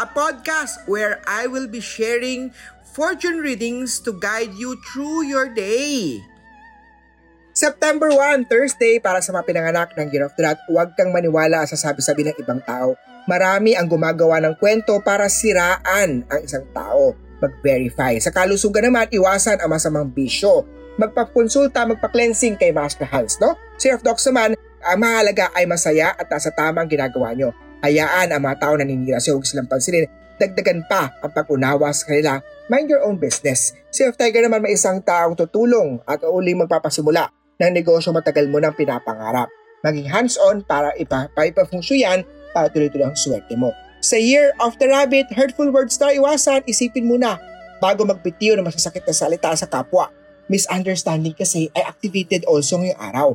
a podcast where I will be sharing fortune readings to guide you through your day. September 1, Thursday, para sa mga pinanganak ng Year of the Rat, huwag kang maniwala sa sabi-sabi ng ibang tao. Marami ang gumagawa ng kwento para siraan ang isang tao. Mag-verify. Sa kalusugan naman, iwasan ang masamang bisyo. Magpakonsulta, magpa-cleansing kay Master Hanz, no? Sir of Docs naman, ang mahalaga ay masaya at nasa tamang ginagawa nyo. Hayaan ang mga tao na ninira sa huwag silang pansinin. Dagdagan pa ang pag-unawa sa kanila. Mind your own business. Sea of Tiger naman, may isang taong tutulong at uling magpapasimula ng negosyo matagal mo nang pinapangarap. Maging hands-on para ipapafungsuyan para tuloy-tuloy ang swerte mo. Sa Year of the Rabbit, hurtful words na iwasan, isipin muna bago magbitiw ng masasakit na salita sa kapwa. Misunderstanding kasi ay activated also ngayong araw.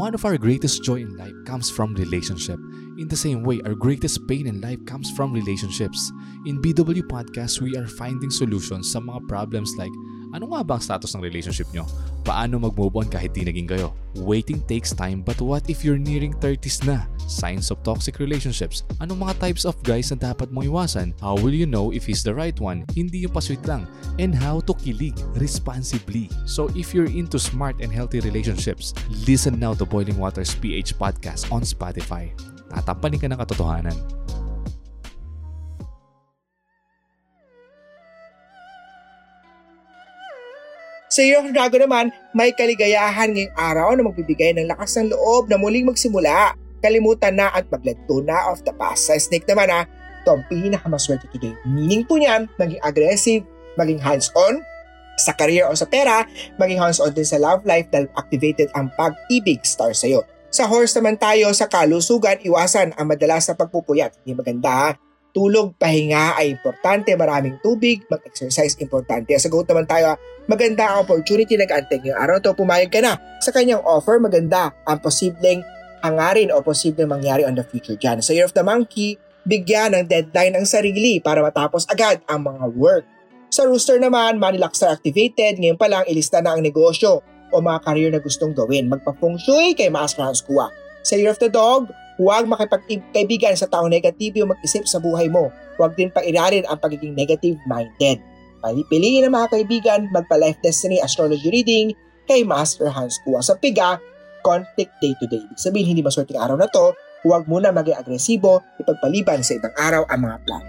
One of our greatest joy in life comes from relationship. In the same way, our greatest pain in life comes from relationships. In BW Podcast, we are finding solutions sa mga problems like, ano nga ba ang status ng relationship nyo? Paano mag-move on kahit di naging kayo? Waiting takes time, but what if you're nearing 30s na? Signs of toxic relationships. Anong mga types of guys na dapat mong iwasan? How will you know if he's the right one? Hindi yung pasweet lang. And how to kilig responsibly. So if you're into smart and healthy relationships, listen now to Boiling Waters PH Podcast on Spotify. Tatampanin ka ng katotohanan. Sa Year of Dragon naman, may kaligayahan ngayong araw na magbibigay ng lakas ng loob na muling magsimula. Kalimutan na at magletto na of the past. Sa Snake naman ito ang pinakamaswerte today. Meaning po niyan, maging aggressive, maging hands-on sa career o sa pera, maging hands-on din sa love life dahil activated ang pag-ibig star sa'yo. Sa Horse naman tayo, sa kalusugan, iwasan ang madalas na pagpupuyat. Hindi maganda ha. Tulog, pahinga ay importante, maraming tubig, mag-exercise importante. Sa Goat naman tayo, maganda ang opportunity nag-antay ngayong araw to, pumayag ka na sa kanyang offer, maganda ang posibleng hangarin o posibleng mangyari on the future dyan. Sa Year of the Monkey, bigyan ng deadline ang sarili para matapos agad ang mga work. Sa Rooster naman, Money Luckstar activated, ngayon pa lang ilista na ang negosyo o mga career na gustong gawin. Magpa-feng shui kay Master Hanz Cua. Sa Year of the Dog, huwag makipagkaibigan sa taong negatibo o mag-isip sa buhay mo. Huwag din pag-iralin ang pagiging negative-minded. Piliin ang mga kaibigan, magpa-life destiny astrology reading kay Master Hanz Cua. Sa Piga, conflict day-to-day. Ibig sabihin, hindi maswerte ang araw na to. Huwag muna maging agresibo, ipagpaliban sa ibang araw ang mga plano.